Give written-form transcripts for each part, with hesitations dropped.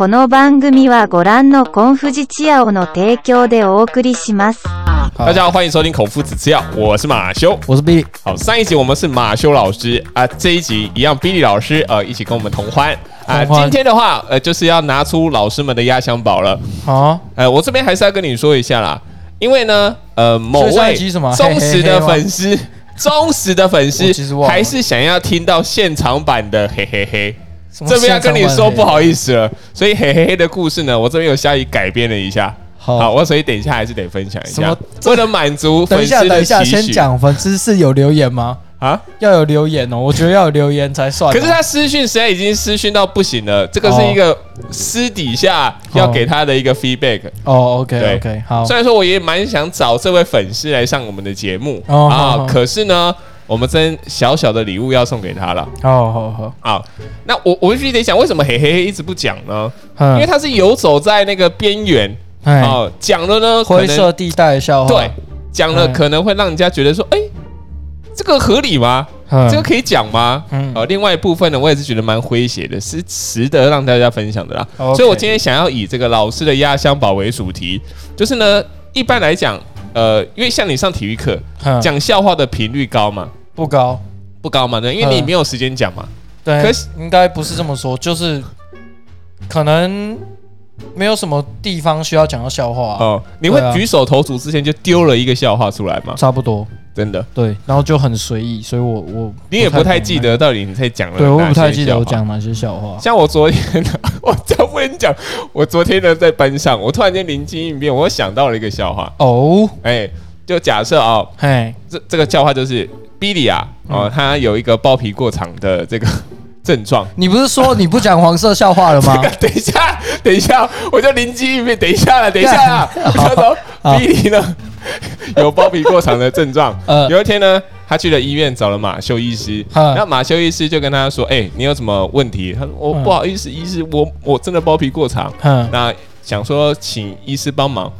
この番組はご覧のコンフジチアオの提供でお送りします。大家好，欢迎收听孔夫子制药，我是马修，我是 Billy。好，上一集我们是马修老师啊，这一集一样 Billy 老师一起跟我们同欢啊。今天的话就是要拿出老师们的压箱宝了。好、哦，我这边还是要跟你说一下啦，因为呢某位忠实的粉丝，还是想要听到现场版的嘿嘿嘿。这边要跟你说不好意思了，所以嘿嘿嘿的故事呢，我这边有下一改编了一下。好，我所以等一下还是得分享一下，为了满足粉丝的期许。先讲粉丝是有留言吗？啊，要有留言哦，我觉得要有留言才算。可是他私讯实在已经私讯到不行了，这个是一个私底下要给他的一个 feedback。哦 ，OK， 好。虽然说我也蛮想找这位粉丝来上我们的节目啊，可是呢。我们真小小的礼物要送给他了。好，那我必须得讲，为什么嘿嘿嘿一直不讲呢？因为他是游走在那个边缘，讲了呢灰色地带的笑话，对，讲了可能会让人家觉得说，哎，这个合理吗？这个可以讲吗？另外一部分呢，我也是觉得蛮诙谐的，是值得让大家分享的啦。所以我今天想要以这个老师的压箱宝为主题，就是呢，一般来讲，因为像你上体育课讲笑话的频率高嘛。不高嘛，对，因为你没有时间讲嘛。对，可是应该不是这么说，就是可能没有什么地方需要讲到笑话、啊。哦，你会举手投足之前就丢了一个笑话出来吗？差不多，真的。对，然后就很随意，所以你也不太记得到底你在讲了哪些笑话。对，我不太记得我讲哪些笑话。像我昨天，我昨天呢在班上，我突然间灵机一变，我想到了一个笑话。哦，哎，就假设啊，哎，这个笑话就是。Billy 啊，他有一个包皮过长的这个症状。你不是说你不讲黄色笑话了吗？这个等一下，我就灵机一变，等一下啦。他说 Billy 呢有包皮过长的症状。有一天呢，他去了医院找了马修医师，那马修医师就跟他说：“哎、欸，你有什么问题？”他说：“我、不好意思，医师，我真的包皮过长，那想说请医师帮忙。”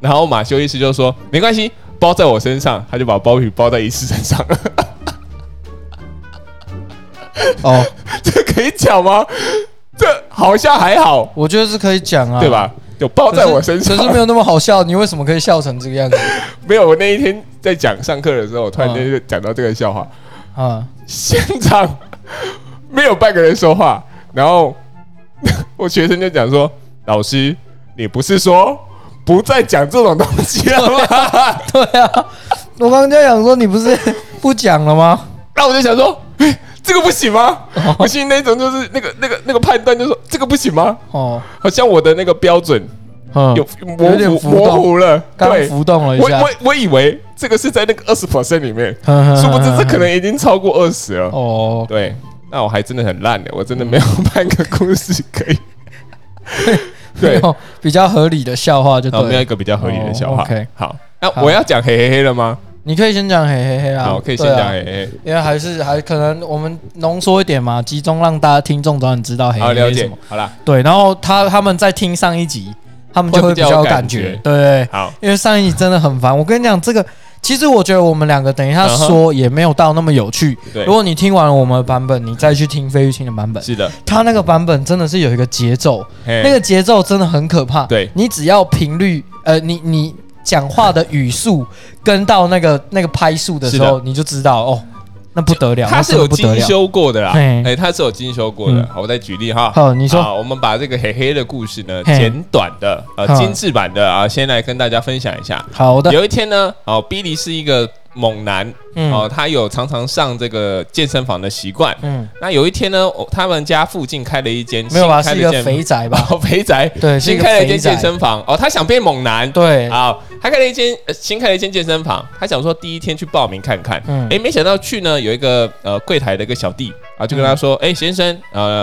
然后马修医师就说：“没关系。”包在我身上，他就把包皮包在医师身上了。哦，这可以讲吗？这好像还好，我觉得是可以讲啊，对吧？有包在我身上，可是没有那么好笑。你为什么可以笑成这个样子？没有，我那一天在讲上课的时候，我突然间就讲到这个笑话啊，现场没有半个人说话，然后我学生就讲说：“老师，你不是说？”不再讲这种东西了吗？对啊，我刚才想说你不是不讲了吗？那我就想说，这个不行吗？我心里那种就是那个判断，就说这个不行吗？哦，好像我的那个标准有模糊了，刚浮动了一下。我以为这个是在那个20% 里面，殊不知这可能已经超过20%了。哦，对，那我还真的很烂的，我真的没有半个故事可以。对，比较合理的笑话就对了。没有一个比较合理的笑话。OK， 好，那我要讲嘿嘿嘿了吗？你可以先讲嘿嘿嘿啦。好，可以先讲嘿嘿。因为还可能我们浓缩一点嘛，集中让大家听众早点知道嘿嘿嘿是什么。好啦。对，然后他们在听上一集，他们就会比较有感觉。对，好，因为上一集真的很烦。我跟你讲，这个其实我觉得我们两个等一下说也没有到那么有趣。如果你听完了我们的版本，你再去听费玉清的版本，是的，他那个版本真的是有一个节奏，那个节奏真的很可怕。对，你只要频率，你讲话的语速跟到那个拍速的时候，你就知道哦，那不得了，它是有精修过的啦。哎，它是有精修过的。好，我再举例哈。好，你说。我们把这个嘿嘿的故事呢，简短的、精致版的啊，先来跟大家分享一下。好的。有一天呢，Billy 是一个猛男，他有常常上这个健身房的习惯。那有一天呢，他们家附近开了一间，没有吧？是一个肥宅吧？肥宅。对，新开了一间健身房。他想变猛男。对。啊。他开了一间新开了一间健身房，他想说第一天去报名看看，没想到去呢有一个柜台的一个小弟啊，就跟他说，先生，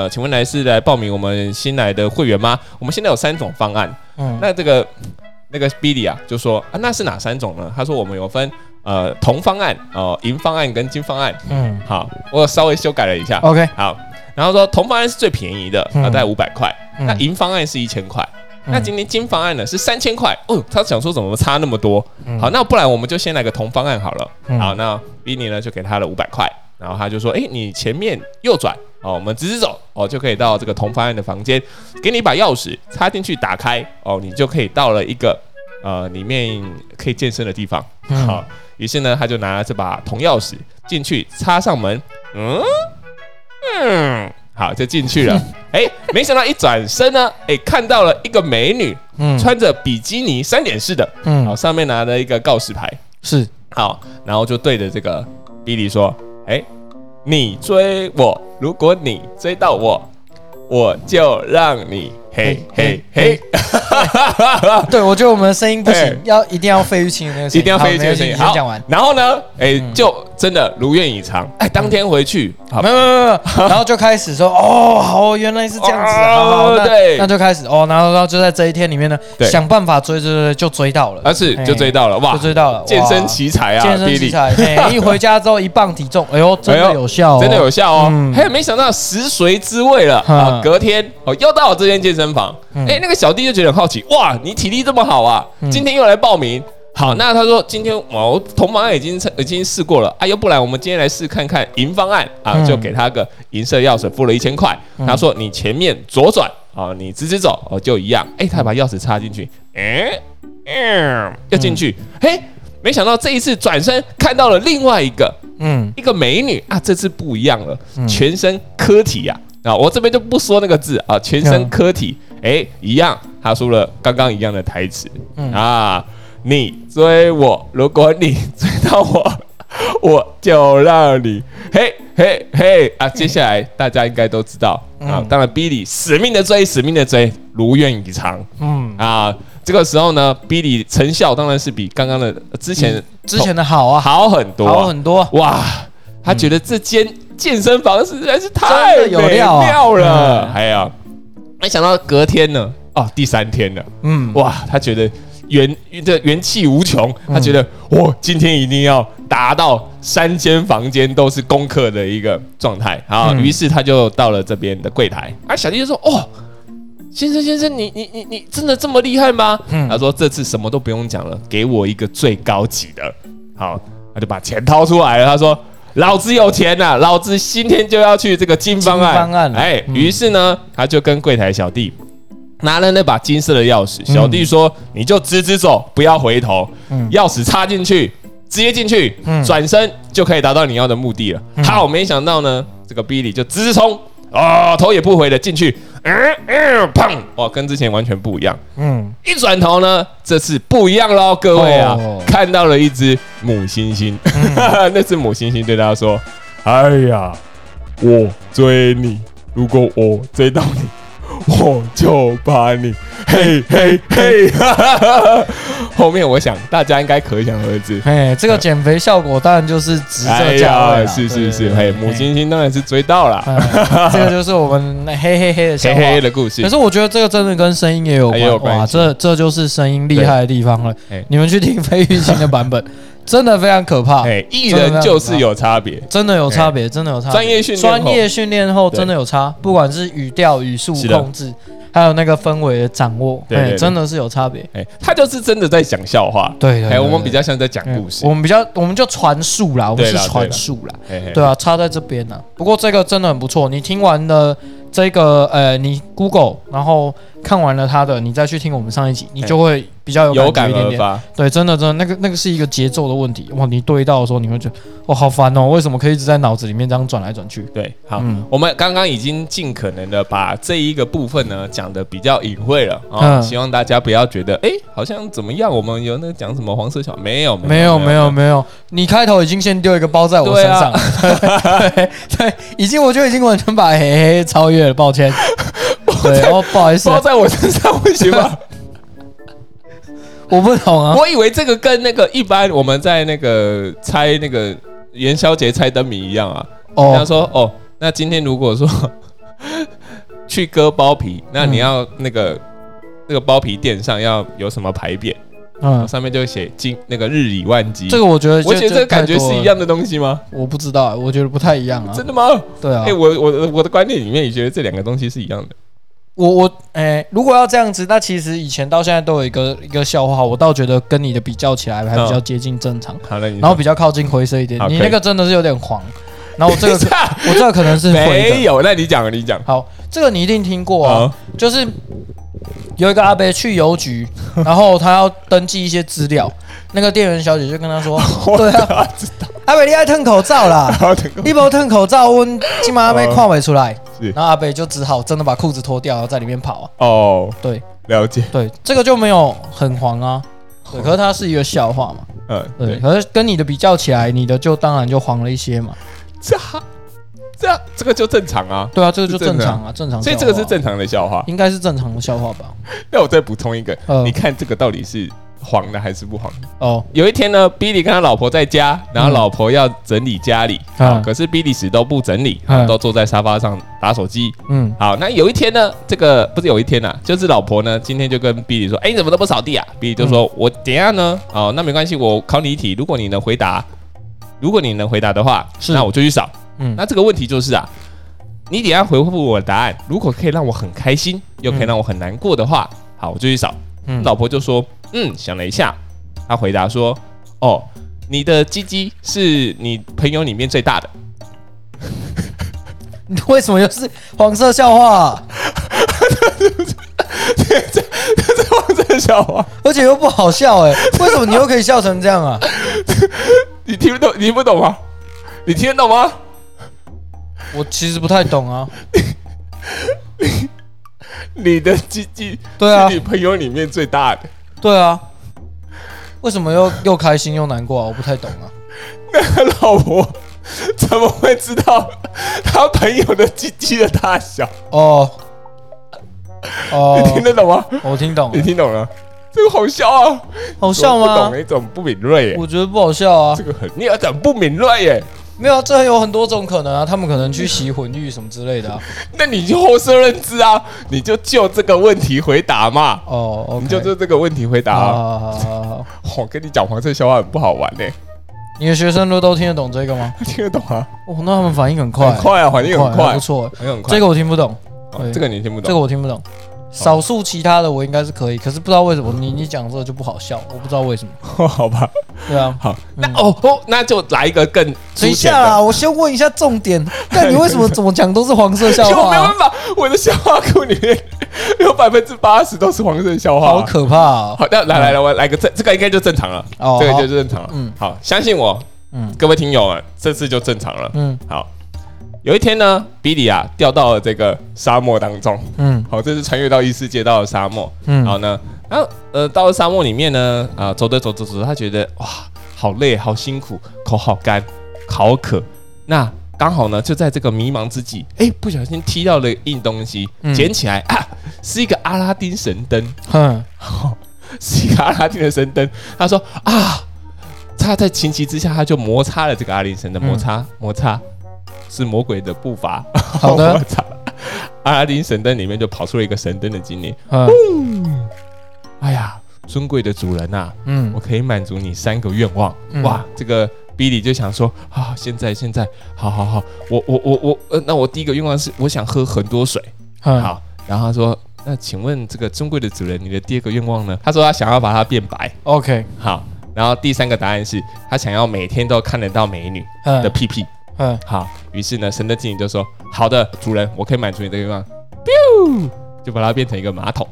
请问是来报名我们新来的会员吗？我们现在有3种方案，那这个Billy 啊就说啊，那是哪3种呢？他说我们有分铜方案、银方案跟金方案，好，我稍微修改了一下 ，OK， 好，然后说铜方案是最便宜的，大概500块，那银方案是1000块。那今天金方案呢是3000块哦，他想说怎么差那么多？好，那不然我们就先来个铜方案好了。好，那 Billy 呢就给他了500块。然后他就说，哎，你前面右转哦，我们直走哦，就可以到这个同方案的房间，给你一把钥匙插进去打开哦，你就可以到了一个里面可以健身的地方。好，于是呢，他就拿了这把铜钥匙进去，插上门，好，就进去了。哎，没想到一转身呢，哎，看到了一个美女，穿着比基尼3点式的，好，上面拿了一个告示牌，是好，然后就对着这个比利说，哎，你追我，如果你追到我，我就让你嘿嘿嘿。对，我觉得我们的声音不行，一定要费玉清的那个声音，一定要费玉清的声音。好，然后呢，就真的如愿以偿。哎，当天回去，没有，然后就开始说，哦，好，原来是这样子，好，对，那就开始，哦，然后就在这一天里面呢，想办法追，就追到了，就追到了，哇，就追到了，健身奇才啊，健身奇才，一回家之后一磅体重，哎呦，真的有效，真的有效哦，嘿，没想到食髓知味了，隔天哦又到我这间健身房，哎，那个小弟就觉得很好奇，哇，你体力这么好啊，今天又来报名。好，那他说今天我同方案已经试过了啊，要不然我们今天来试看看银方案啊，就给他个银色钥匙，付了1000块。他说你前面左转啊，你直走哦就一样。哎，他把钥匙插进去，要进去，嘿，没想到这一次转身看到了另外一个，一个美女啊，这次不一样了，全身科体啊，我这边就不说那个字啊，全身科体，哎，一样，他说了刚刚一样的台词啊。你追我，如果你追到我，我就让你嘿嘿嘿啊！接下来大家应该都知道啊，当然 Billy 死命的追，如愿以偿。这个时候呢 ，Billy 成效当然是比刚刚的之前的好很多。哇，他觉得这间健身房实在是太有料了。哎呀，没想到隔天呢，哦，第3天了，哇，他觉得。元气无穷，他觉得我今天一定要达到3间房间都是功课的一个状态啊！于是他就到了这边的柜台，而小弟就说：“哦，先生，你真的这么厉害吗？”他说：“这次什么都不用讲了，给我一个最高级的。”好，他就把钱掏出来了。他说：“老子有钱呐，老子今天就要去这个金方案。”哎，于是呢，他就跟柜台小弟。拿了那把金色的钥匙，小弟说：“你就直走，不要回头。钥匙插进去，直接进去，转身就可以达到你要的目的了。”好，没想到呢，这个 Billy 就直冲，哦，头也不回的进去，砰！哇，跟之前完全不一样。一转头呢，这次不一样喽，各位啊，看到了一只母猩猩。那只母猩猩对他说：“哎呀，我追你，如果我追到你。”我就把你嘿嘿嘿！后面我想大家应该可想而知，这个减肥效果当然就是直射价位，是，母猩猩当然是追到了，这个就是我们嘿嘿嘿的笑话嘿嘿的故事。可是我觉得这个真的跟声音也有关系，这就是声音厉害的地方了。你们去听费玉清的版本。真的非常可怕，艺人就是有差别，真的有差别。专业训练后真的有差，不管是语调、语速控制，还有那个氛围的掌握，真的是有差别。他就是真的在讲笑话，对，我们比较像在讲故事，我们就传述啦，我们是传述啦，对啊，差在这边啦。不过这个真的很不错，你听完了这个你 Google， 然后看完了他的，你再去听我们上一集，你就会。比较有感觉一点点，对，真的，那个是一个节奏的问题。哇，你对到的时候，你会觉得，哦，好烦哦，为什么可以一直在脑子里面这样转来转去？对，好，我们刚刚已经尽可能的把这一个部分呢讲的比较隐晦了啊，希望大家不要觉得，哎，好像怎么样？我们有那讲什么黄色小，没有，你开头已经先丢一个包在我身上了，对，我就已经完全把嘿嘿超越了，抱歉，哦，不好意思，包在我身上不行吗？我不懂啊！我以为这个跟那个一般我们在那个猜那个元宵节猜灯谜一样啊。他说：“哦，那今天如果说去割包皮，那你要那个包皮店上要有什么牌匾？上面就写那个日理万机。这个我觉得这个感觉是一样的东西吗？我不知道，我觉得不太一样啊。真的吗？对啊。我的观念里面也觉得这两个东西是一样的。”我如果要这样子，那其实以前到现在都有一个笑话，我倒觉得跟你的比较起来还比较接近正常，然后比较靠近灰色一点。你那个真的是有点黄，然后我这个可能是没有，那你讲。好，这个你一定听过啊，就是有一个阿伯去邮局，然后他要登记一些资料，那个店员小姐就跟他说：“对啊，阿伯你爱烫口罩啦，你不烫口罩，我今晚阿伯看不出来。”然后阿伯就只好真的把裤子脱掉，然后在里面跑啊。哦，对，了解。对，这个就没有很黄啊。对，可是它是一个笑话嘛。对。可是跟你的比较起来，你的就当然就黄了一些嘛。这个就正常啊。对啊，这个就正常啊，正常。所以这个是正常的笑话，应该是正常的笑话吧？那我再补充一个，你看这个到底是黄的还是不黄的？哦，有一天呢 ，Billy 跟他老婆在家，然后老婆要整理家里，可是 Billy 死都不整理，都坐在沙发上打手机。嗯，好，那有一天呢，这个不是有一天啊，就是老婆呢今天就跟 Billy 说：“哎，你怎么都不扫地啊 ？”Billy 就说：“我等一下呢，哦，那没关系，我考你一题，如果你能回答的话，那我就去扫。”嗯，那这个问题就是啊，你等一下回复我的答案，如果可以让我很开心，又可以让我很难过的话，好，我就去扫。嗯，老婆就说，想了一下，她回答说，哦，你的鸡鸡是你朋友里面最大的。你为什么又是黄色笑话啊？这是黄色笑话，而且又不好笑哎，为什么你又可以笑成这样啊？你听不懂？你听不懂吗？你听得懂吗？我其实不太懂啊。你的鸡鸡是你朋友里面最大的。对啊，为什么又开心又难过啊？我不太懂啊。那个老婆怎么会知道他朋友的鸡鸡的大小？哦，你听得懂吗？我听懂了，你听懂了。这个好笑啊！好笑吗？不懂，你怎么不敏锐耶？我觉得不好笑啊。这个你要怎么不敏锐耶？没有啊，这有很多种可能啊，他们可能去洗混浴什么之类的啊。那你就后设认知啊，你就这个问题回答嘛。哦，okay，你就这个问题回答啊。好，我跟你讲，黄色笑话很不好玩欸。你的学生都听得懂这个吗？听得懂啊。哦，那他们反应很快，很快啊，反应很快，不错，反应很快。这个我听不懂，这个你听不懂，这个我听不懂。少数其他的我应该是可以，可是不知道为什么你讲这个就不好笑，我不知道为什么。好吧，对啊，好，那那就来一个更粗浅的。等一下啦，我先问一下重点，但你为什么怎么讲都是黄色笑话啊？我没办法，我的笑话库里面有80%都是黄色笑话啊，好可怕啊！好，那来，我来个这个应该就正常了，这个就正常了。嗯，好，相信我，各位听友们，这次就正常了。嗯，好。有一天呢，比利啊掉到了这个沙漠当中，好，这是穿越到异世界到了沙漠，好呢，然后到了沙漠里面呢，走着走，他觉得哇，好累，好辛苦，口好干，好渴，那刚好呢，就在这个迷茫之际，不小心踢到了硬东西，捡起来啊，是一个阿拉丁神灯，是一个阿拉丁的神灯，他说啊，他在情急之下，他就摩擦了这个阿拉丁神灯，摩擦。是魔鬼的步伐。好的，阿拉丁神灯里面就跑出了一个神灯的精灵。哎呀，尊贵的主人啊，我可以满足你3个愿望。哇，这个 Billy 就想说啊，现在，好，那我第一个愿望是我想喝很多水。好，然后他说，那请问这个尊贵的主人，你的第二个愿望呢？他说他想要把它变白。OK， 好，然后第3个答案是他想要每天都看得到美女的屁屁。好，于是呢，神的精灵就说：“好的，主人，我可以满足你的愿望。”就把它变成一个马桶。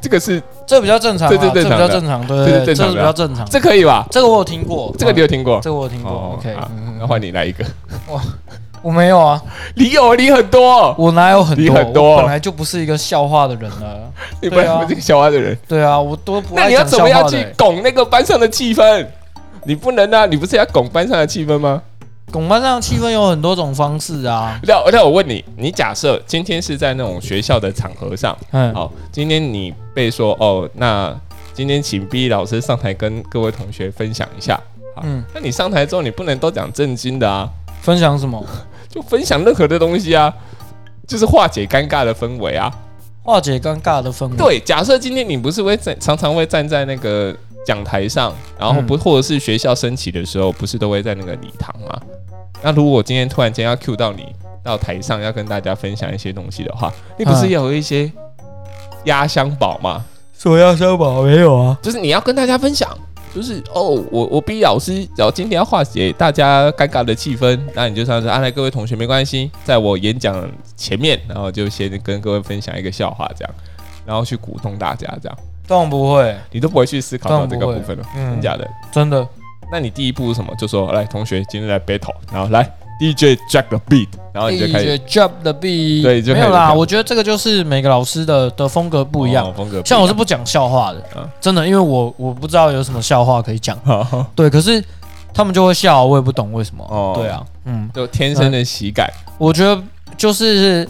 这个是比较正常，对对对，比较正常，对对，这是比较正常，这可以吧？这个我有听过，这个你有听过，这个我有听过。OK， 那换你来一个。我没有啊，你很多，我哪有很多？你很多，我本来就不是一个笑话的人了。你本来不是一个笑话的人，对啊，我都不爱讲笑话的。那你要怎么样去拱那个班上的气氛？你不能啊，你不是要拱班上的气氛吗？拱班上的气氛有很多种方式啊。那我问你，你假设今天是在那种学校的场合上，好，今天你被说哦，那今天请 B 老师上台跟各位同学分享一下，那你上台之后你不能都讲正经的啊，分享什么？就分享任何的东西啊，就是化解尴尬的氛围啊，化解尴尬的氛围。对，假设今天你不是常常会站在那个讲台上，然后或者是学校升旗的时候，不是都会在那个礼堂吗？那如果我今天突然间要 cue 到你到台上要跟大家分享一些东西的话，你不是也有一些压箱宝吗？什么压箱宝？没有啊，就是你要跟大家分享。就是哦，我逼老师，然后今天要化解大家尴尬的气氛，那你就上去安排各位同学没关系，在我演讲前面，然后就先跟各位分享一个笑话这样，然后去鼓动大家这样。当然不会，你都不会去思考到这个部分了，真假的？真的。那你第一步是什么？就说来，同学，今天来 battle， 然后来 DJ drop the beat， 然后你就开始 drop the beat。对，就没有啦。我觉得这个就是每个老师的风格不一样，哦、风格不一样。像我是不讲笑话的，啊、真的，因为我不知道有什么笑话可以讲。哦、对，可是他们就会笑，我也不懂为什么。哦、对啊，嗯，就天生的喜感。我觉得就是。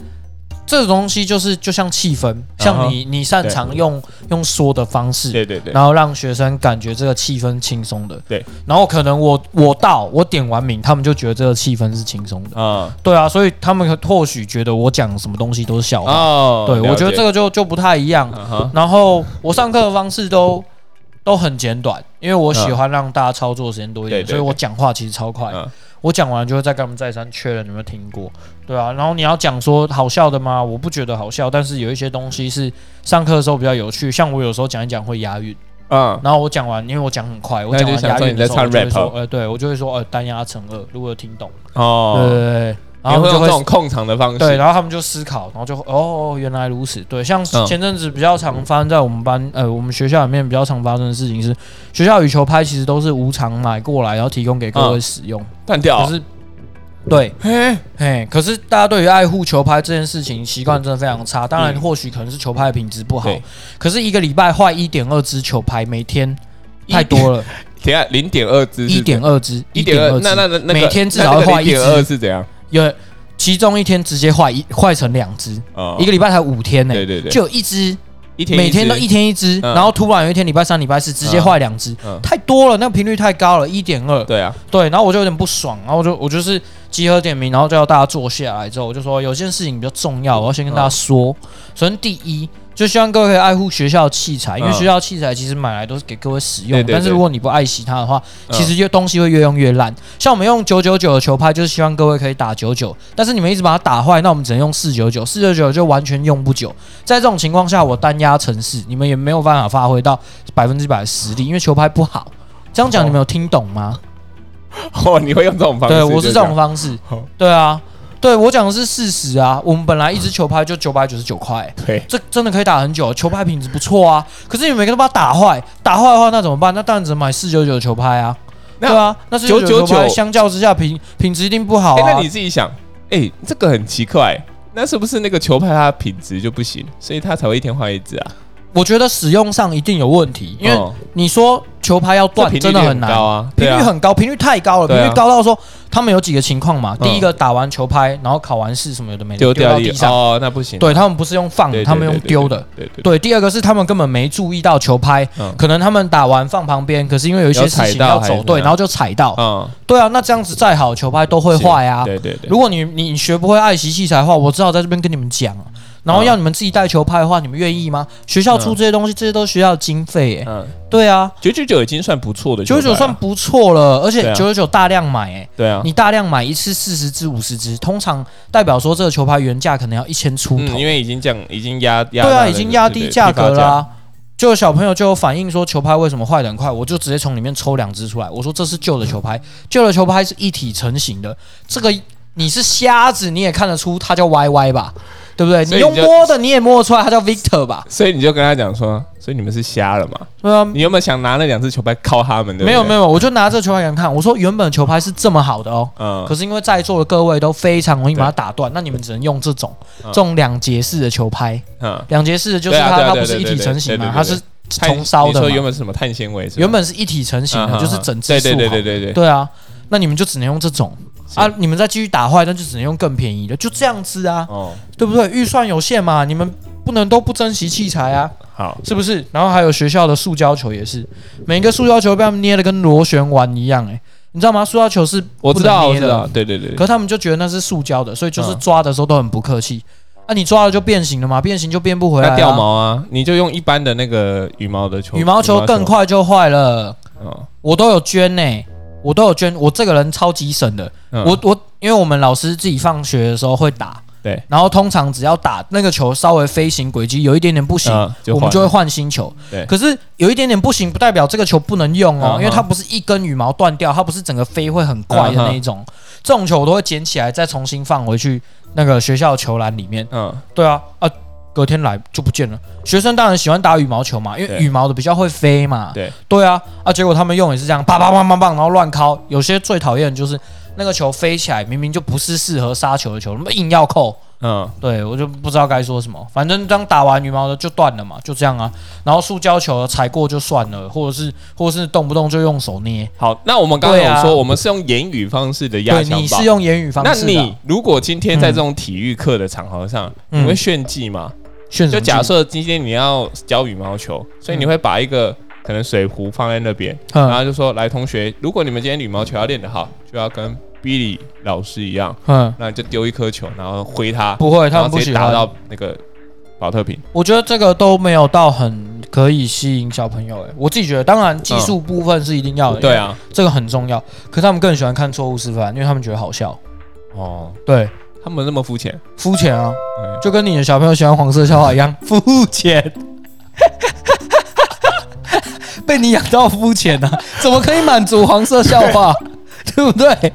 这种东西就像气氛，像你擅长用说的方式，对对对，然后让学生感觉这个气氛轻松的，对。然后可能我点完名，他们就觉得这个气氛是轻松的啊、嗯，对啊，所以他们或许觉得我讲什么东西都是笑话，哦、对，我觉得这个就不太一样。嗯、然后我上课的方式都很简短，因为我喜欢让大家操作时间多一点，嗯、所以我讲话其实超快。嗯我讲完就会再跟他们再三确认有没有听过，对啊，然后你要讲说好笑的吗？我不觉得好笑，但是有一些东西是上课的时候比较有趣，像我有时候讲一讲会押韵，嗯，然后我讲完，因为我讲很快，我讲完押韵的时候我就会说，对，我就会说，单押乘二，如果有听懂，哦，对对对，然后就会用这种控场的方式，对，然后他们就思考，然后就哦，原来如此，对，像前阵子比较常发生在我们班，我们学校里面比较常发生的事情是，学校羽球拍其实都是无偿买过来，然后提供给各位使用。断掉、哦，可是对，嘿，可是大家对于爱护球拍这件事情习惯真的非常差。当然，或许可能是球拍的品质不好，可是一个礼拜坏 1.2 只球拍，每天太多了。等下 0.2 只 ，1.2 只 ，1.2 那每天至少坏一只。1.2 是怎样？有其中一天直接坏成两只、哦，一个礼拜才5天呢、欸，对对对，就有一只。每天都一天一只、嗯，然后突然有一天礼拜三、礼拜四直接坏两只，太多了，那个频率太高了， 1.2。对啊，对，然后我就有点不爽，然后我就是集合点名，然后叫大家坐下来之后，我就说有件事情比较重要，我要先跟大家说。首先第一，就希望各位可以爱护学校器材，因为学校器材其实买来都是给各位使用，對對對，但是如果你不爱惜它的话，其实东西会越用越烂。像我们用999的球拍，就是希望各位可以打99，但是你们一直把它打坏，那我们只能用499， 499就完全用不久。在这种情况下，我单压程式，你们也没有办法发挥到100%的实力，因为球拍不好。这样讲你们有听懂吗？哦，你会用这种方式？对，我是这种方式。对啊。对，我讲的是事实啊，我们本来一支球拍就999块、欸，对，这真的可以打很久，球拍品质不错啊。可是你每个都把它打坏的话，那怎么办？那当然只能买499的球拍啊。对啊，那499球拍相较之下品质一定不好啊。那你自己想，这个很奇怪、欸，那是不是那个球拍它的品质就不行，所以它才会一天换一支啊？我觉得使用上一定有问题，因为你说球拍要断真的很难，频率很高，频率太高了，频率高到说他们有几个情况嘛。第一个打完球拍，然后考完试什么有的没的丢到地上，哦，那不行。对，他们不是用放的，他们用丢的。对，第二个是他们根本没注意到球拍，可能他们打完放旁边，可是因为有一些事情要走，对，然后就踩到。对啊，那这样子再好球拍都会坏啊。对，如果你学不会爱惜器材的话，我只好在这边跟你们讲。然后要你们自己带球拍的话，你们愿意吗？学校出这些东西，这些都是学校的经费耶。对啊，999已经算不错的球拍了，999算不错了，而且999大量买耶。对啊，你大量买一次40只、50只，通常代表说这个球拍原价可能要1000出头，因为已经压对啊，已经压低价格啦、啊。就有小朋友就有反映说球拍为什么坏得很快，我就直接从里面抽2只出来，我说这是旧的球拍，旧的球拍是一体成型的，这个你是瞎子你也看得出它叫 YY 吧。对不对？你用摸的你也摸得出来，他叫 Victor 吧？所以你就跟他讲说，所以你们是瞎了嘛？对啊。你有没有想拿那2只球拍靠他们？对不对？没有，我就拿这球拍给他们看，我说原本球拍是这么好的哦，可是因为在座的各位都非常容易把它打断，那你们只能用这种两节式的球拍。两节式的就是它不是一体成型嘛，它是重烧的嘛。你说原本是什么碳纤维？原本是一体成型的，就是整只束好。对。对啊，那你们就只能用这种。啊！你们再继续打坏，那就只能用更便宜的，就这样子啊，对不对？预算有限嘛，你们不能都不珍惜器材啊，好，是不是？然后还有学校的塑胶球也是，每个塑胶球被他们捏的跟螺旋丸一样，你知道吗？塑胶球是不能捏的，我知道，对。可是他们就觉得那是塑胶的，所以就是抓的时候都很不客气。那你抓了就变形了嘛，变形就变不回来了、啊。那掉毛啊，你就用一般的那个羽毛的球，羽毛球更快就坏了。我都有捐欸。我都有捐，我这个人超级省的。我因为我们老师自己放学的时候会打，对，然后通常只要打那个球稍微飞行轨迹有一点点不行，我们就会换新球。对，可是有一点点不行，不代表这个球不能用哦，因为它不是一根羽毛断掉，它不是整个飞会很快的那一种。这种球我都会捡起来，再重新放回去那个学校的球篮里面。嗯，对啊，啊，隔天来就不见了。学生当然喜欢打羽毛球嘛，因为羽毛的比较会飞嘛。对，对啊，啊，结果他们用也是这样，啪啪啪啪啪，然后乱敲。有些最讨厌的就是。那个球飞起来，明明就不是适合杀球的球，硬要扣。嗯，对我就不知道该说什么。反正当打完羽毛的就断了嘛，就这样啊。然后塑胶球踩过就算了，或者是动不动就用手捏。好，那我们刚刚有说，我们是用言语方式的压强。对，你是用言语方式的。那你如果今天在这种体育课的场合上，你会炫技吗？炫技？就假设今天你要教羽毛球，所以你会把一个。可能水壶放在那边，然后就说：“来，同学，如果你们今天羽毛球要练得好，就要跟 Billy 老师一样，那你就丢一颗球，然后挥他，不会，他们不喜欢，然后直接打到那个保特瓶。”我觉得这个都没有到很可以吸引小朋友、欸，我自己觉得，当然技术部分是一定要的，对啊，这个很重要。可是他们更喜欢看错误示范，因为他们觉得好笑。哦，对。他们那么肤浅，肤浅啊，就跟你的小朋友喜欢黄色笑话一样，肤浅。被你养到肤浅啊，怎么可以满足黄色笑话，对不对？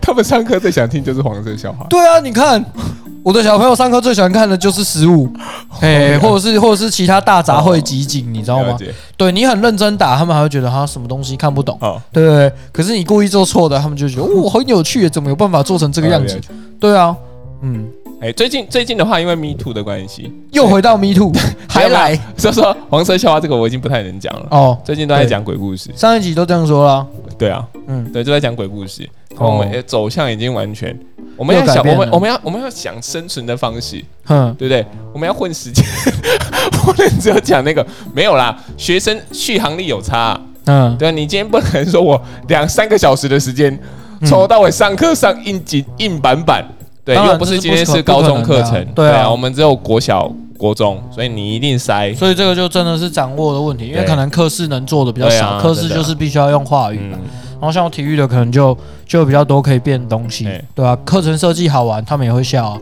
他们上课最想听就是黄色笑话。对啊，你看我的小朋友上课最喜欢看的就是食物，哎，或者是其他大杂烩集锦，你知道吗？对你很认真打，他们还会觉得哈什么东西看不懂，对不对？可是你故意做错的，他们就觉得哦很有趣，怎么有办法做成这个样子？对啊，嗯。哎、欸，最近的话，因为 Me Too 的关系，又回到 Me Too， 还来说黄色笑话这个我已经不太能讲了哦。最近都在讲鬼故事，上一集都这样说了。对啊，嗯，对，就在讲鬼故事，哦、我们走向已经完全，我们要想，我们要想生存的方式，对不对？我们要混时间，不能只有讲那个没有啦，学生续航力有差、啊，嗯，对、啊，你今天不能说我2-3个小时的时间，抽到我上课上硬板板。对，又不是今天是高中课程，对啊，我们只有国小、国中，所以你一定塞。所以这个就真的是掌握的问题，因为可能课室能做的比较少，课室就是必须要用话语嘛。然后像我体育的可能就比较多可以变东西，对啊，课程设计好玩，他们也会笑啊，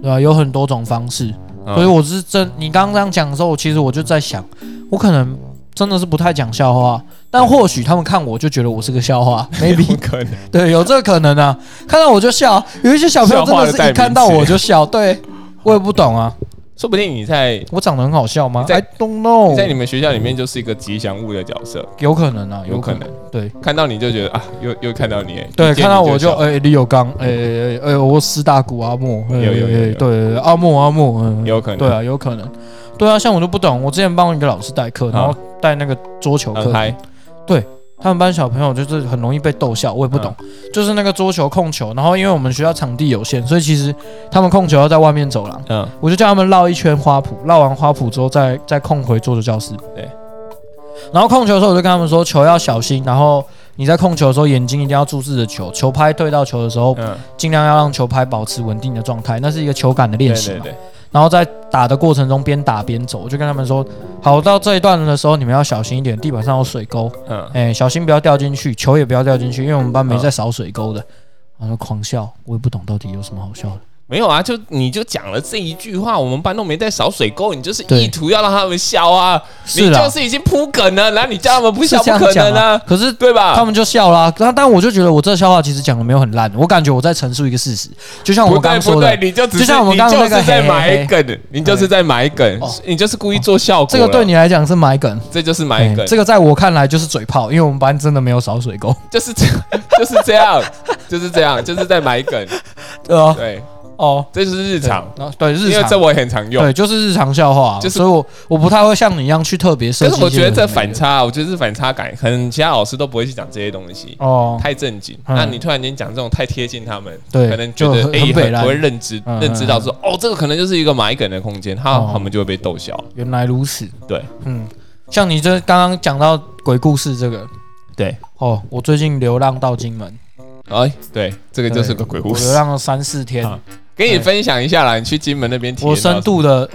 对啊，有很多种方式。所以我是你刚刚这样讲的时候，其实我就在想，我可能真的是不太讲笑话。但或许他们看我就觉得我是个笑话 ，maybe 可能对，有这个可能啊。看到我就笑，有一些小朋友真的是一看到我就笑，对我也不懂啊。说不定我长得很好笑吗 ？I don't know。在你们学校里面就是一个吉祥物的角色，有可能啊，有可能。对，看到你就觉得啊，又看到你、欸，对，看到我就李友刚，我师大古阿莫，有对阿莫、有可能，对啊，有可能，对啊，像我就不懂，我之前帮一个老师代课，然后带那个桌球课。对他们班小朋友就是很容易被逗笑，我也不懂，就是那个桌球控球，然后因为我们学校场地有限，所以其实他们控球要在外面走廊，我就叫他们绕一圈花圃，绕完花圃之后再控回桌球教室。对，然后控球的时候我就跟他们说球要小心，然后你在控球的时候眼睛一定要注视着球，球拍对到球的时候，尽量要让球拍保持稳定的状态，那是一个球感的练习嘛。然后在打的过程中边打边走，我就跟他们说，好，到这一段的时候你们要小心一点，地板上有水沟，小心不要掉进去，球也不要掉进去，因为我们班没在扫水沟的。然后狂笑，我也不懂到底有什么好笑的。没有啊，你就讲了这一句话，我们班都没在扫水沟，你就是意图要让他们笑啊，你就是已经铺梗了，然后你叫他们不笑不可能啊，可是对吧？他们就笑啦、啊，但我就觉得我这笑话其实讲的没有很烂，我感觉我在陈述一个事实，就像我们刚刚说的，不对，你就是在埋梗，你就是在埋梗，你就是故意做效果。这个对你来讲是埋梗，这就是埋梗，这个在我看来就是嘴炮，因为我们班真的没有扫水沟，就是这样，就是在埋梗，对啊，对。哦，这就是日常，对日常，因为这我也很常用，对，就是日常笑话、啊，就是所以我不太会像你一样去特别设计。可是我觉得这反差，我觉得是反差感，可能其他老师都不会去讲这些东西，太正经。那你突然间讲这种太贴近他们，可能觉得不会认知到说，哦，这个可能就是一个埋梗的空间，他们就会被逗笑。原来如此，对，像你这刚刚讲到鬼故事这个，对，哦，我最近流浪到金门，哎，对，这个就是个鬼故事，我流浪了3-4天。给你分享一下啦，你去金门那边体验。我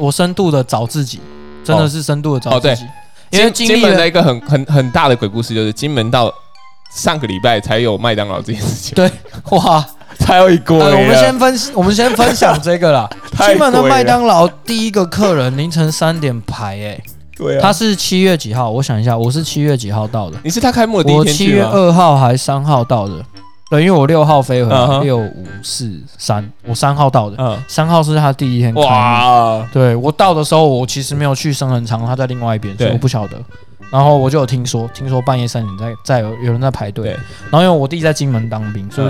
深度的找自己，真的是深度的找自己。哦对，因为金门的一个很大的鬼故事，就是金门到上个礼拜才有麦当劳这件事情。对，哇，才有一锅。我们先分享这个啦。金门的麦当劳第一个客人凌晨3点排哎、欸。对啊，他是7月几号？我想一下，我是7月几号到的？你是他开幕的第一天去吗？我7月2号还3号到的。对，因为我6号飞回来，6、5、4、3，我3号到的。3号是他第一天开幕。哇！对，我到的时候，我其实没有去生恒昌，他在另外一边，所以我不晓得。然后我就有听说半夜3点有人在排队。然后因为我弟在金门当兵，所以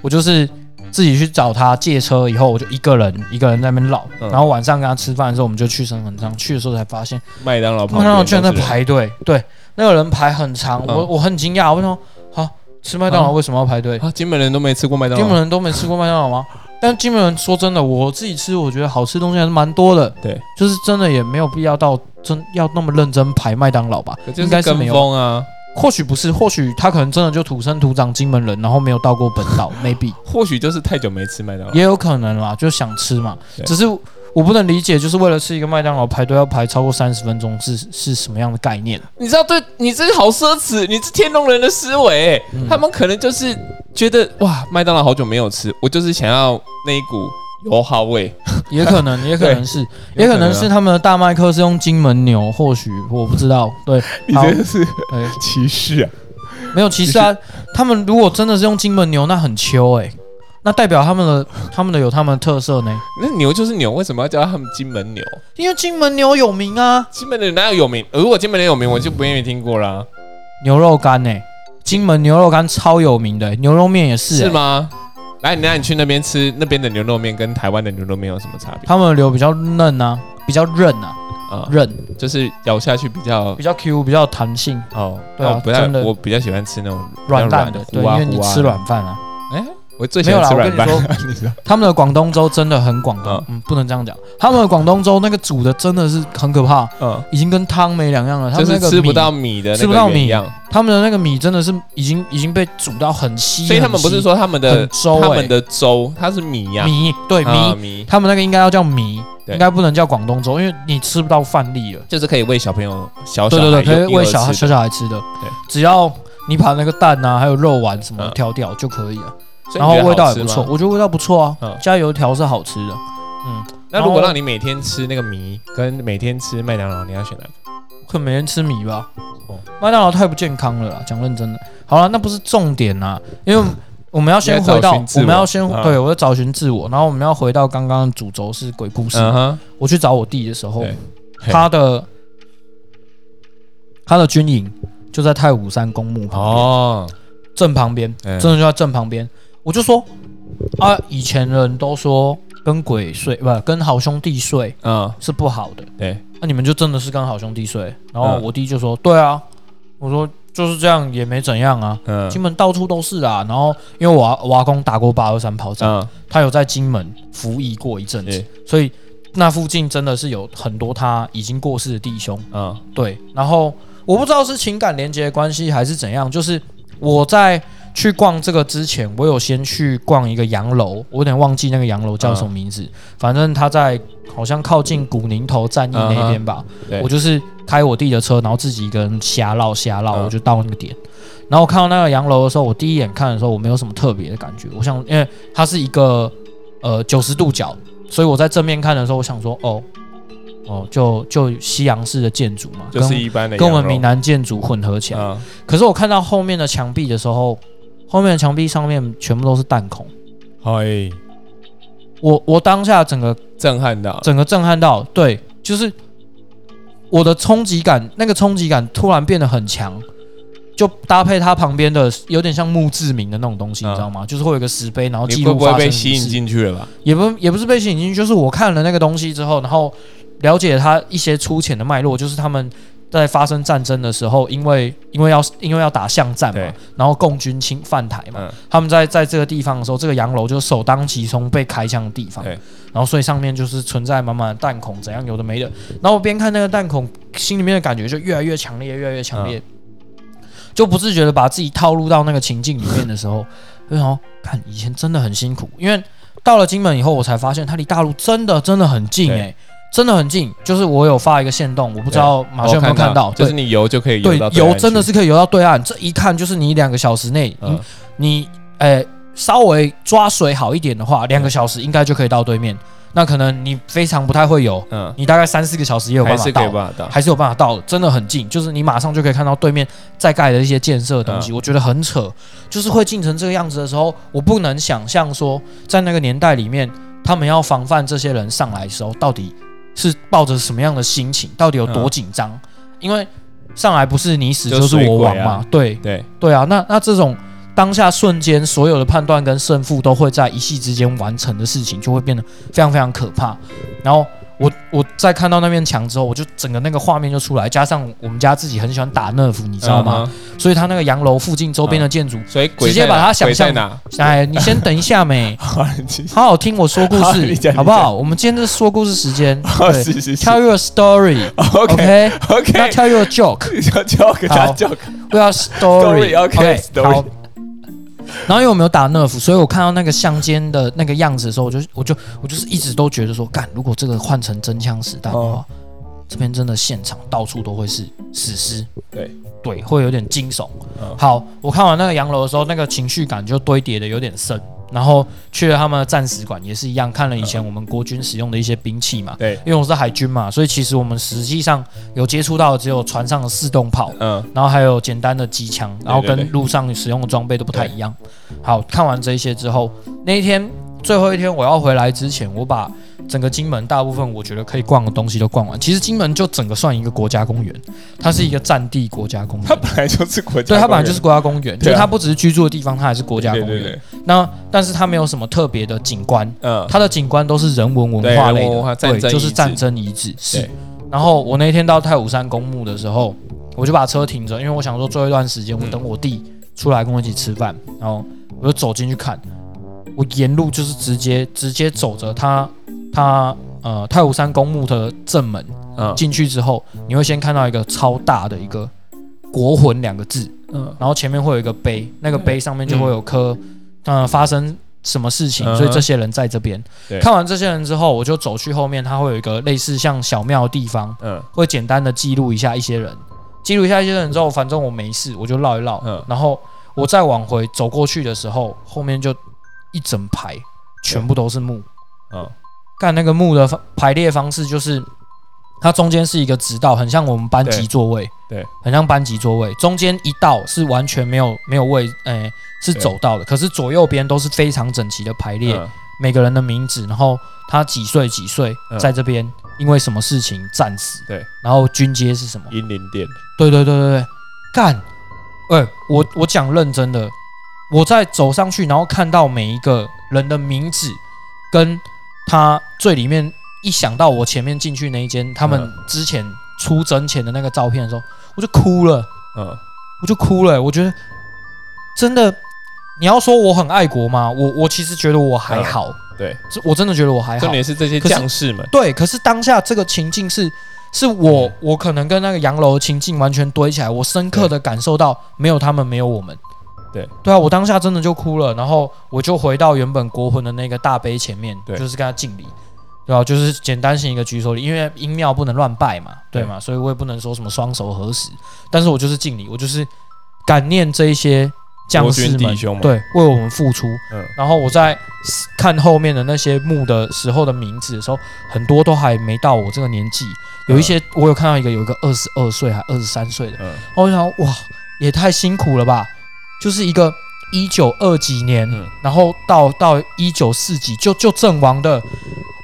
我就是自己去找他借车，以后我就一个人在那边绕。然后晚上跟他吃饭的时候，我们就去生恒昌，去的时候才发现麦当劳居然在排队。对，那个人排很长，我很惊讶，我说啊，吃麦当劳为什么要排队？金门人都没吃过麦当劳？金门人都没吃过麦当劳吗？但金门人说真的，我自己吃，我觉得好吃的东西还是蛮多的。对，就是真的也没有必要到真要那么认真排麦当劳吧？应该是没有跟风啊，或许不是，或许他可能真的就土生土长金门人，然后没有到过本岛 ，maybe。或许就是太久没吃麦当劳，也有可能啦，就想吃嘛。只是我不能理解，就是为了吃一个麦当劳排队要排超过30分钟，是什么样的概念？你知道，对你这好奢侈，你是天龙人的思维、欸嗯，他们可能就是觉得哇，麦当劳好久没有吃，我就是想要那一股油耗味，也可能是，也可能是他们的大麦克是用金门牛，或许我不知道。对，你这是歧视啊？没有歧视啊，他们如果真的是用金门牛，那很秋哎、欸，那代表他们的有他们的特色呢。那牛就是牛，为什么要叫他们金门牛？因为金门牛有名啊。金门牛哪有名？如果金门牛有名，我就不愿意听过啦。牛肉干呢、欸？金门牛肉干超有名的、欸，牛肉面也是、欸。是吗？来，你去那边吃，那边的牛肉面跟台湾的牛肉面有什么差别？他们的牛比较嫩啊，比较韧啊，韧就是咬下去比较 Q， 比较有弹性。哦，对啊，我比较喜欢吃那种软蛋的，对，因为你吃软饭啊。哎，我最喜欢吃软饭。他们的广东粥真的很广东，不能这样讲。他们的广东粥那个煮的真的是很可怕，已经跟汤没两样了。就是吃不到米的那个原样。他们的那个米真的是已经被煮到很稀，所以他们不是说他们的粥，它是米呀、啊，米对、啊、米，他们那个应该要叫米，应该不能叫广东粥，因为你吃不到饭粒了，就是可以喂小朋友小孩可以喂小孩吃的，对，只要你把那个蛋啊还有肉丸什么挑掉就可以了，然后味道也不错，我觉得味道不错啊，加油条是好吃的，嗯，那如果让你每天吃那个米跟每天吃麦当劳，你要选哪个？可每天吃米吧，麦当劳太不健康了啦，讲认真的。好啦，那不是重点啦，因为我们要先回到，对，我要找寻自我，然后我们要回到刚刚主轴是鬼故事。我去找我弟的时候，他的军营就在太武山公墓旁边，正旁边，真的就在正旁边。我就说啊，以前人都说跟鬼睡，不跟好兄弟睡，是不好的，对。那、你们就真的是跟好兄弟睡，然后我弟就说：“对啊。”我说：“就是这样，也没怎样啊。金门到处都是啊。”然后因为我阿公打过823炮战，他有在金门服役过一阵子，所以那附近真的是有很多他已经过世的弟兄。对。然后我不知道是情感连结的关系还是怎样，就是我在去逛这个之前，我有先去逛一个洋楼，我有点忘记那个洋楼叫什么名字，反正他在。好像靠近古宁头战役那边吧，我就是开我弟的车，然后自己一个人瞎绕，我就到那个点。然后看到那个洋楼的时候，我第一眼看的时候，我没有什么特别的感觉。我想，因为它是一个90度角，所以我在正面看的时候，我想说，就西洋式的建筑嘛，就是一般的跟我们闽南建筑混合起来。可是我看到后面的墙壁的时候，后面的墙壁上面全部都是弹孔。嗨。我当下整个震撼到，对，就是我的冲击感，那个冲击感突然变得很强，就搭配它旁边的有点像墓志铭的那种东西，你知道吗？就是会有一个石碑，然后记录发生什么事。你会不会被吸引进去了吧？也不是被吸引进去，就是我看了那个东西之后，然后了解它一些粗浅的脉络，就是他们在发生战争的时候，因为要打巷战嘛，然后共军侵犯台嘛，他们在这个地方的时候，这个洋楼就是首当其冲被开枪的地方，然后所以上面就是存在满满的弹孔，怎样有的没的。然后我边看那个弹孔，心里面的感觉就越来越强烈，就不自觉的把自己套入到那个情境里面的时候，就想看以前真的很辛苦，因为到了金门以后，我才发现它离大陆真的很近欸。真的很近，就是我有发一个限动，我不知道马轩有没有看到，就是你游就可以游到对岸去，游真的是可以游到对岸，这一看就是你2个小时内，你稍微抓水好一点的话，2个小时应该就可以到对面。那可能你非常不太会游，你大概3-4个小时也有办法到，还是有办法到，真的很近，就是你马上就可以看到对面在盖的一些建设的东西，我觉得很扯，就是会进成这个样子的时候，我不能想象说在那个年代里面，他们要防范这些人上来的时候，到底是抱着什么样的心情，到底有多紧张？因为上来不是你死就是我亡嘛，啊、对啊，那这种。当下瞬间，所有的判断跟胜负都会在一夕之间完成的事情，就会变得非常非常可怕。然后我在看到那面墙之后，我就整个那个画面就出来，加上我们家自己很喜欢打 nerf， 你知道吗？所以他那个洋楼附近周边的建筑，所以直接把它想象。哎，你先等一下没？好好听我说故事，好不好？我们今天是说故事时间。Tell your story. OK. Not tell your joke. Joke. We are story. OK. Story.然后因为我没有打 nerf， 所以我看到那个乡间的那个样子的时候，我就是一直都觉得说，干，如果这个换成真枪实弹的话，这边真的现场到处都会是死尸，对，会有点惊悚。好，我看完那个洋楼的时候，那个情绪感就堆叠的有点深。然后去了他们的战史馆也是一样，看了以前我们国军使用的一些兵器嘛，对，因为我是海军嘛，所以其实我们实际上有接触到的只有船上的4动炮，然后还有简单的机枪，然后跟路上使用的装备都不太一样。好，看完这些之后，那一天最后一天我要回来之前，我把整个金门大部分我觉得可以逛的东西都逛完。其实金门就整个算一个国家公园，它是一个占地国家公园，它本来就是国家公园，对，它本来就是国家公园，就是它不只是居住的地方，它还是国家公园。对，那但是它没有什么特别的景观，它的景观都是人文文化类的，对，就是战争遗址。是。然后我那天到太武山公墓的时候，我就把车停着，因为我想说最后一段时间我等我弟出来跟我一起吃饭，然后我就走进去看。我沿路就是直接走着他太武山公墓的正门进去之后，你会先看到一个超大的一个国魂2个字，然后前面会有一个碑，那个碑上面就会有刻发生什么事情，所以这些人在这边。看完这些人之后，我就走去后面，它会有一个类似像小庙的地方，会简单的记录一下一些人，记录一下一些人之后，反正我没事，我就绕一绕，然后我再往回走过去的时候，后面就一整排全部都是墓，干那个墓的排列方式就是，它中间是一个直道，很像我们班级座位，对，很像班级座位。中间一道是完全没有位，是走道的，可是左右边都是非常整齐的排列，每个人的名字，然后他几岁在这边，因为什么事情战死，对，然后军阶是什么？英灵殿，对，干，我讲认真的。我在走上去，然后看到每一个人的名字，跟他最里面一想到我前面进去那一间，他们之前出征前的那个照片的时候，我就哭了。我就哭了。我觉得真的，你要说我很爱国吗？我其实觉得我还好。对，我真的觉得我还好。重点是这些将士们。对，可是当下这个情境是我可能跟那个洋楼的情境完全堆起来，我深刻的感受到没有他们，没有我们。对啊，我当下真的就哭了，然后我就回到原本国魂的那个大碑前面，就是跟他敬礼，对啊，就是简单性一个举手礼，因为阴庙不能乱拜嘛，对嘛，所以我也不能说什么双手合十，但是我就是敬礼，我就是感念这一些将士们，国军弟兄们，对，为我们付出。然后我在看后面的那些墓的时候的名字的时候，很多都还没到我这个年纪，有一些我有看到有一个22岁还23岁的，然后我想哇，也太辛苦了吧。就是一个1920几年，然后到1940几就阵亡的，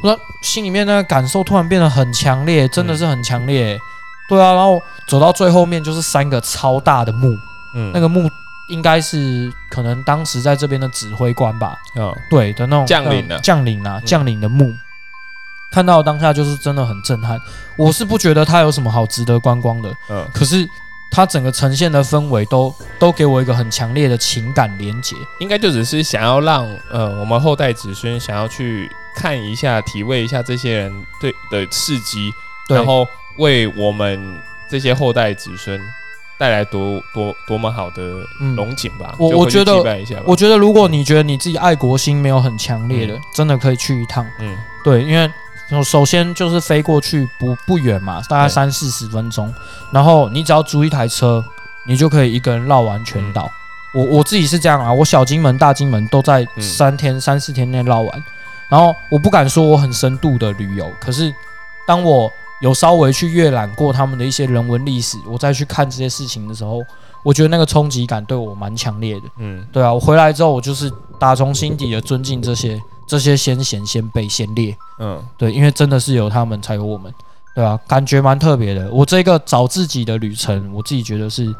我说心里面那个感受突然变得很强烈，真的是很强烈。对啊，然后走到最后面就是3个超大的墓，那个墓应该是可能当时在这边的指挥官吧，对的那种将领的墓。看到当下就是真的很震撼，我是不觉得它有什么好值得观光的，可是。它整个呈现的氛围都给我一个很强烈的情感连结，应该就只是想要让我们后代子孙想要去看一下、体味一下这些人对的事迹，然后为我们这些后代子孙带来多么好的荣景吧。我觉得如果你觉得你自己爱国心没有很强烈的，真的可以去一趟。对，因为。首先就是飞过去不远嘛，大概3-40分钟，然后你只要租一台车，你就可以一个人绕完全岛，我自己是这样啊，我小金门大金门都在3天3-4天内绕完，然后我不敢说我很深度的旅游，可是当我有稍微去阅览过他们的一些人文历史，我再去看这些事情的时候，我觉得那个冲击感对我蛮强烈的。嗯，对啊，我回来之后我就是打从心底的尊敬这些先贤先辈先烈。嗯，对，因为真的是有他们才有我们，对啊，感觉蛮特别的。我这个找自己的旅程，我自己觉得是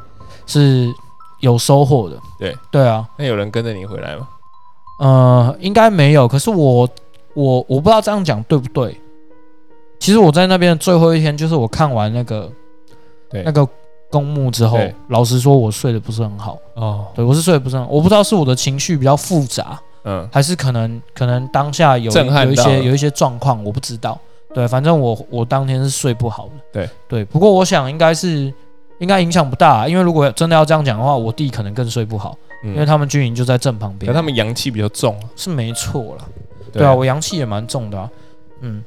有收获的。对，对啊。那有人跟着你回来吗？应该没有。可是我不知道这样讲对不对。其实我在那边最后一天，就是我看完那个公墓之后，老实说，我睡得不是很好。哦，对，我是睡得不是很好，我不知道是我的情绪比较复杂，嗯，还是可能当下有一些状况，我不知道。对，反正我当天是睡不好的。对，不过我想应该影响不大，因为如果真的要这样讲的话，我弟可能更睡不好，因为他们军营就在正旁边，可他们阳气比较重，是没错啦。对啊，我阳气也蛮重的啊，嗯。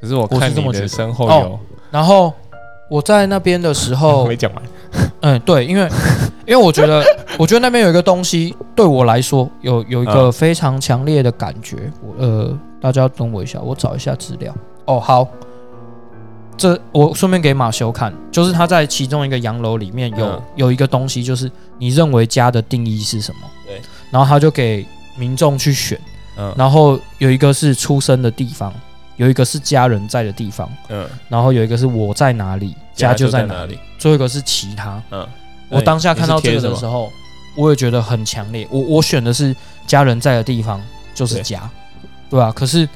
可是我看你的身后有哦，然后我在那边的时候没讲完。嗯，对，因为我觉得那边有一个东西对我来说有一个非常强烈的感觉。大家等我一下，我找一下资料。哦，好，这我顺便给马修看，就是他在其中一个洋楼里面有一个东西，就是你认为家的定义是什么？对，然后他就给民众去选，然后有一个是出生的地方。有一个是家人在的地方，嗯，然后有一个是我在哪里，家就在哪里，最后一个是其他，嗯，我当下看到这个的时候，我也觉得很强烈。我选的是家人在的地方就是家，对吧？可是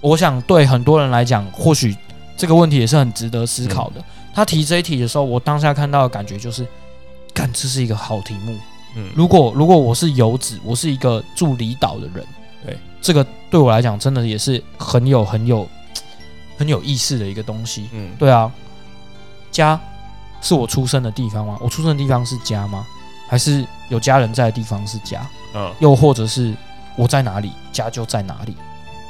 我想对很多人来讲，或许这个问题也是很值得思考的。他提这一题的时候，我当下看到的感觉就是，干，这是一个好题目。嗯，如果我是游子，我是一个住离岛的人。这个对我来讲，真的也是很有意思的一个东西。嗯，对啊，家是我出生的地方吗？我出生的地方是家吗？还是有家人在的地方是家？嗯，又或者是我在哪里，家就在哪里，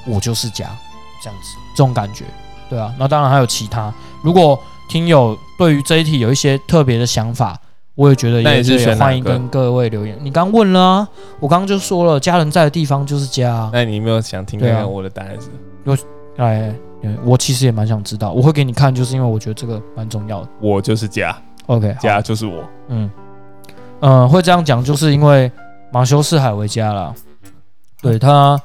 我就是家，这样子，这种感觉。对啊，那当然还有其他。如果听友对于这一题有一些特别的想法，我也觉得也欢迎跟各位留言。你刚问了啊，我刚就说了，家人在的地方就是家啊。那你有没有想听看看我的答案是？我其实也蛮想知道，我会给你看，就是因为我觉得这个蛮重要的。我就是家 ，OK， 家就是我。嗯会这样讲，就是因为马修视海为家啦。对他，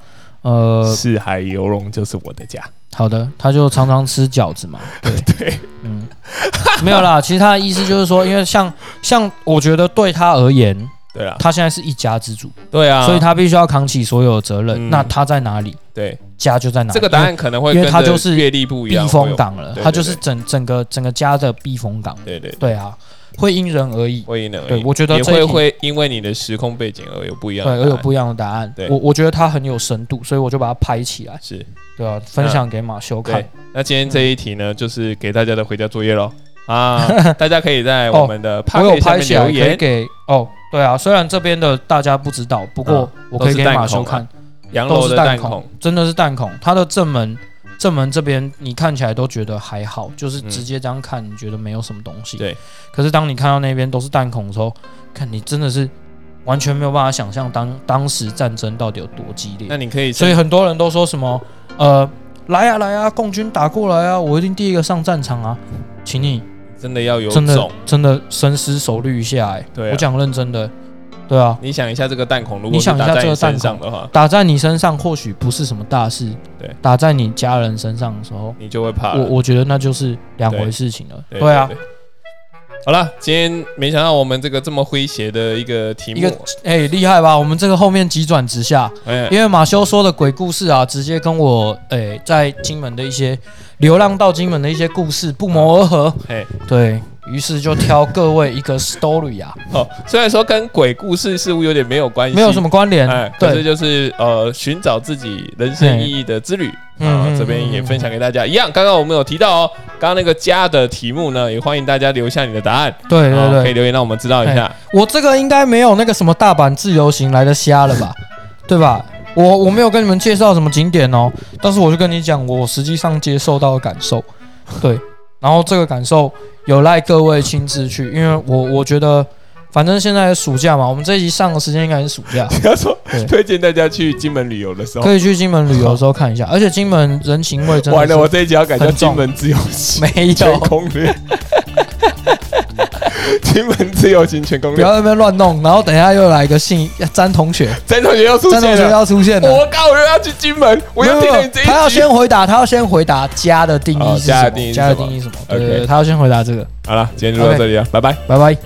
视海游龙就是我的家。好的，他就常常吃饺子嘛。对，嗯。没有啦，其实他的意思就是说，因为像我觉得对他而言，对啊，他现在是一家之主，对啊，所以他必须要扛起所有的责任。那他在哪里？对，家就在哪里。这个答案可能会因为他就是阅历不一样，避风港了，他就是整个家的避风港。对啊，会因人而异，会因人而异。对，我觉得也会因为你的时空背景而有不一样的答案，对，而有不一样的答案。我觉得他很有深度，所以我就把它拍起来。是。对啊，分享给马修看。那今天这一题呢，就是给大家的回家作业咯。啊，大家可以在我们的 Podcast 下面留言。对啊，虽然这边的大家不知道，不过我可以给马修看，洋楼的弹孔，真的是弹孔。它的正门这边你看起来都觉得还好，就是直接这样看，你觉得没有什么东西。对。可是当你看到那边都是弹孔的时候，看你真的是。完全没有办法想象当时战争到底有多激烈。那你可以，所以很多人都说什么，来啊，共军打过来啊，我一定第一个上战场啊，请你真的要有种，真的深思熟虑一下。对啊，我讲认真的，对啊，你想一下这个弹孔，如果是打在你身上的话，打在你身上或许不是什么大事，对，打在你家人身上的时候，你就会怕了。我觉得那就是两回事情了。对啊。对，好啦，今天没想到我们这个这么诙谐的一个题目，厉害吧？我们这个后面急转直下，因为马修说的鬼故事啊，直接跟我在金门的一些流浪到金门的一些故事不谋而合。对，于是就挑各位一个 story 啊。虽然说跟鬼故事似乎有点没有关系，没有什么关联，可是就是寻找自己人生意义的之旅。这边也分享给大家一样。刚刚我们有提到哦，刚刚那个家的题目呢，也欢迎大家留下你的答案。对，可以留言让我们知道一下。我这个应该没有那个什么大阪自由行来的瞎了吧？对吧？我没有跟你们介绍什么景点哦，但是我就跟你讲，我实际上接受到的感受。对，然后这个感受有赖各位亲自去，因为我觉得反正现在暑假嘛，我们这一集上的时间应该是暑假。你要说推荐大家去金门旅游的时候，可以去金门旅游的时候看一下，而且金门人情味真的。完了，我这一集要改叫金门自由行，没有全攻略。金门自由行全攻略，不要在那边乱弄，然后等一下又来一个信詹同学，詹同学要出现了，詹同学要出现了，我靠，我又要去金门，我又听了你这一集，他要先回答家的定义是什么，家的定义是什么，对，他要先回答这个。好了，今天就到这里了，拜拜，拜拜。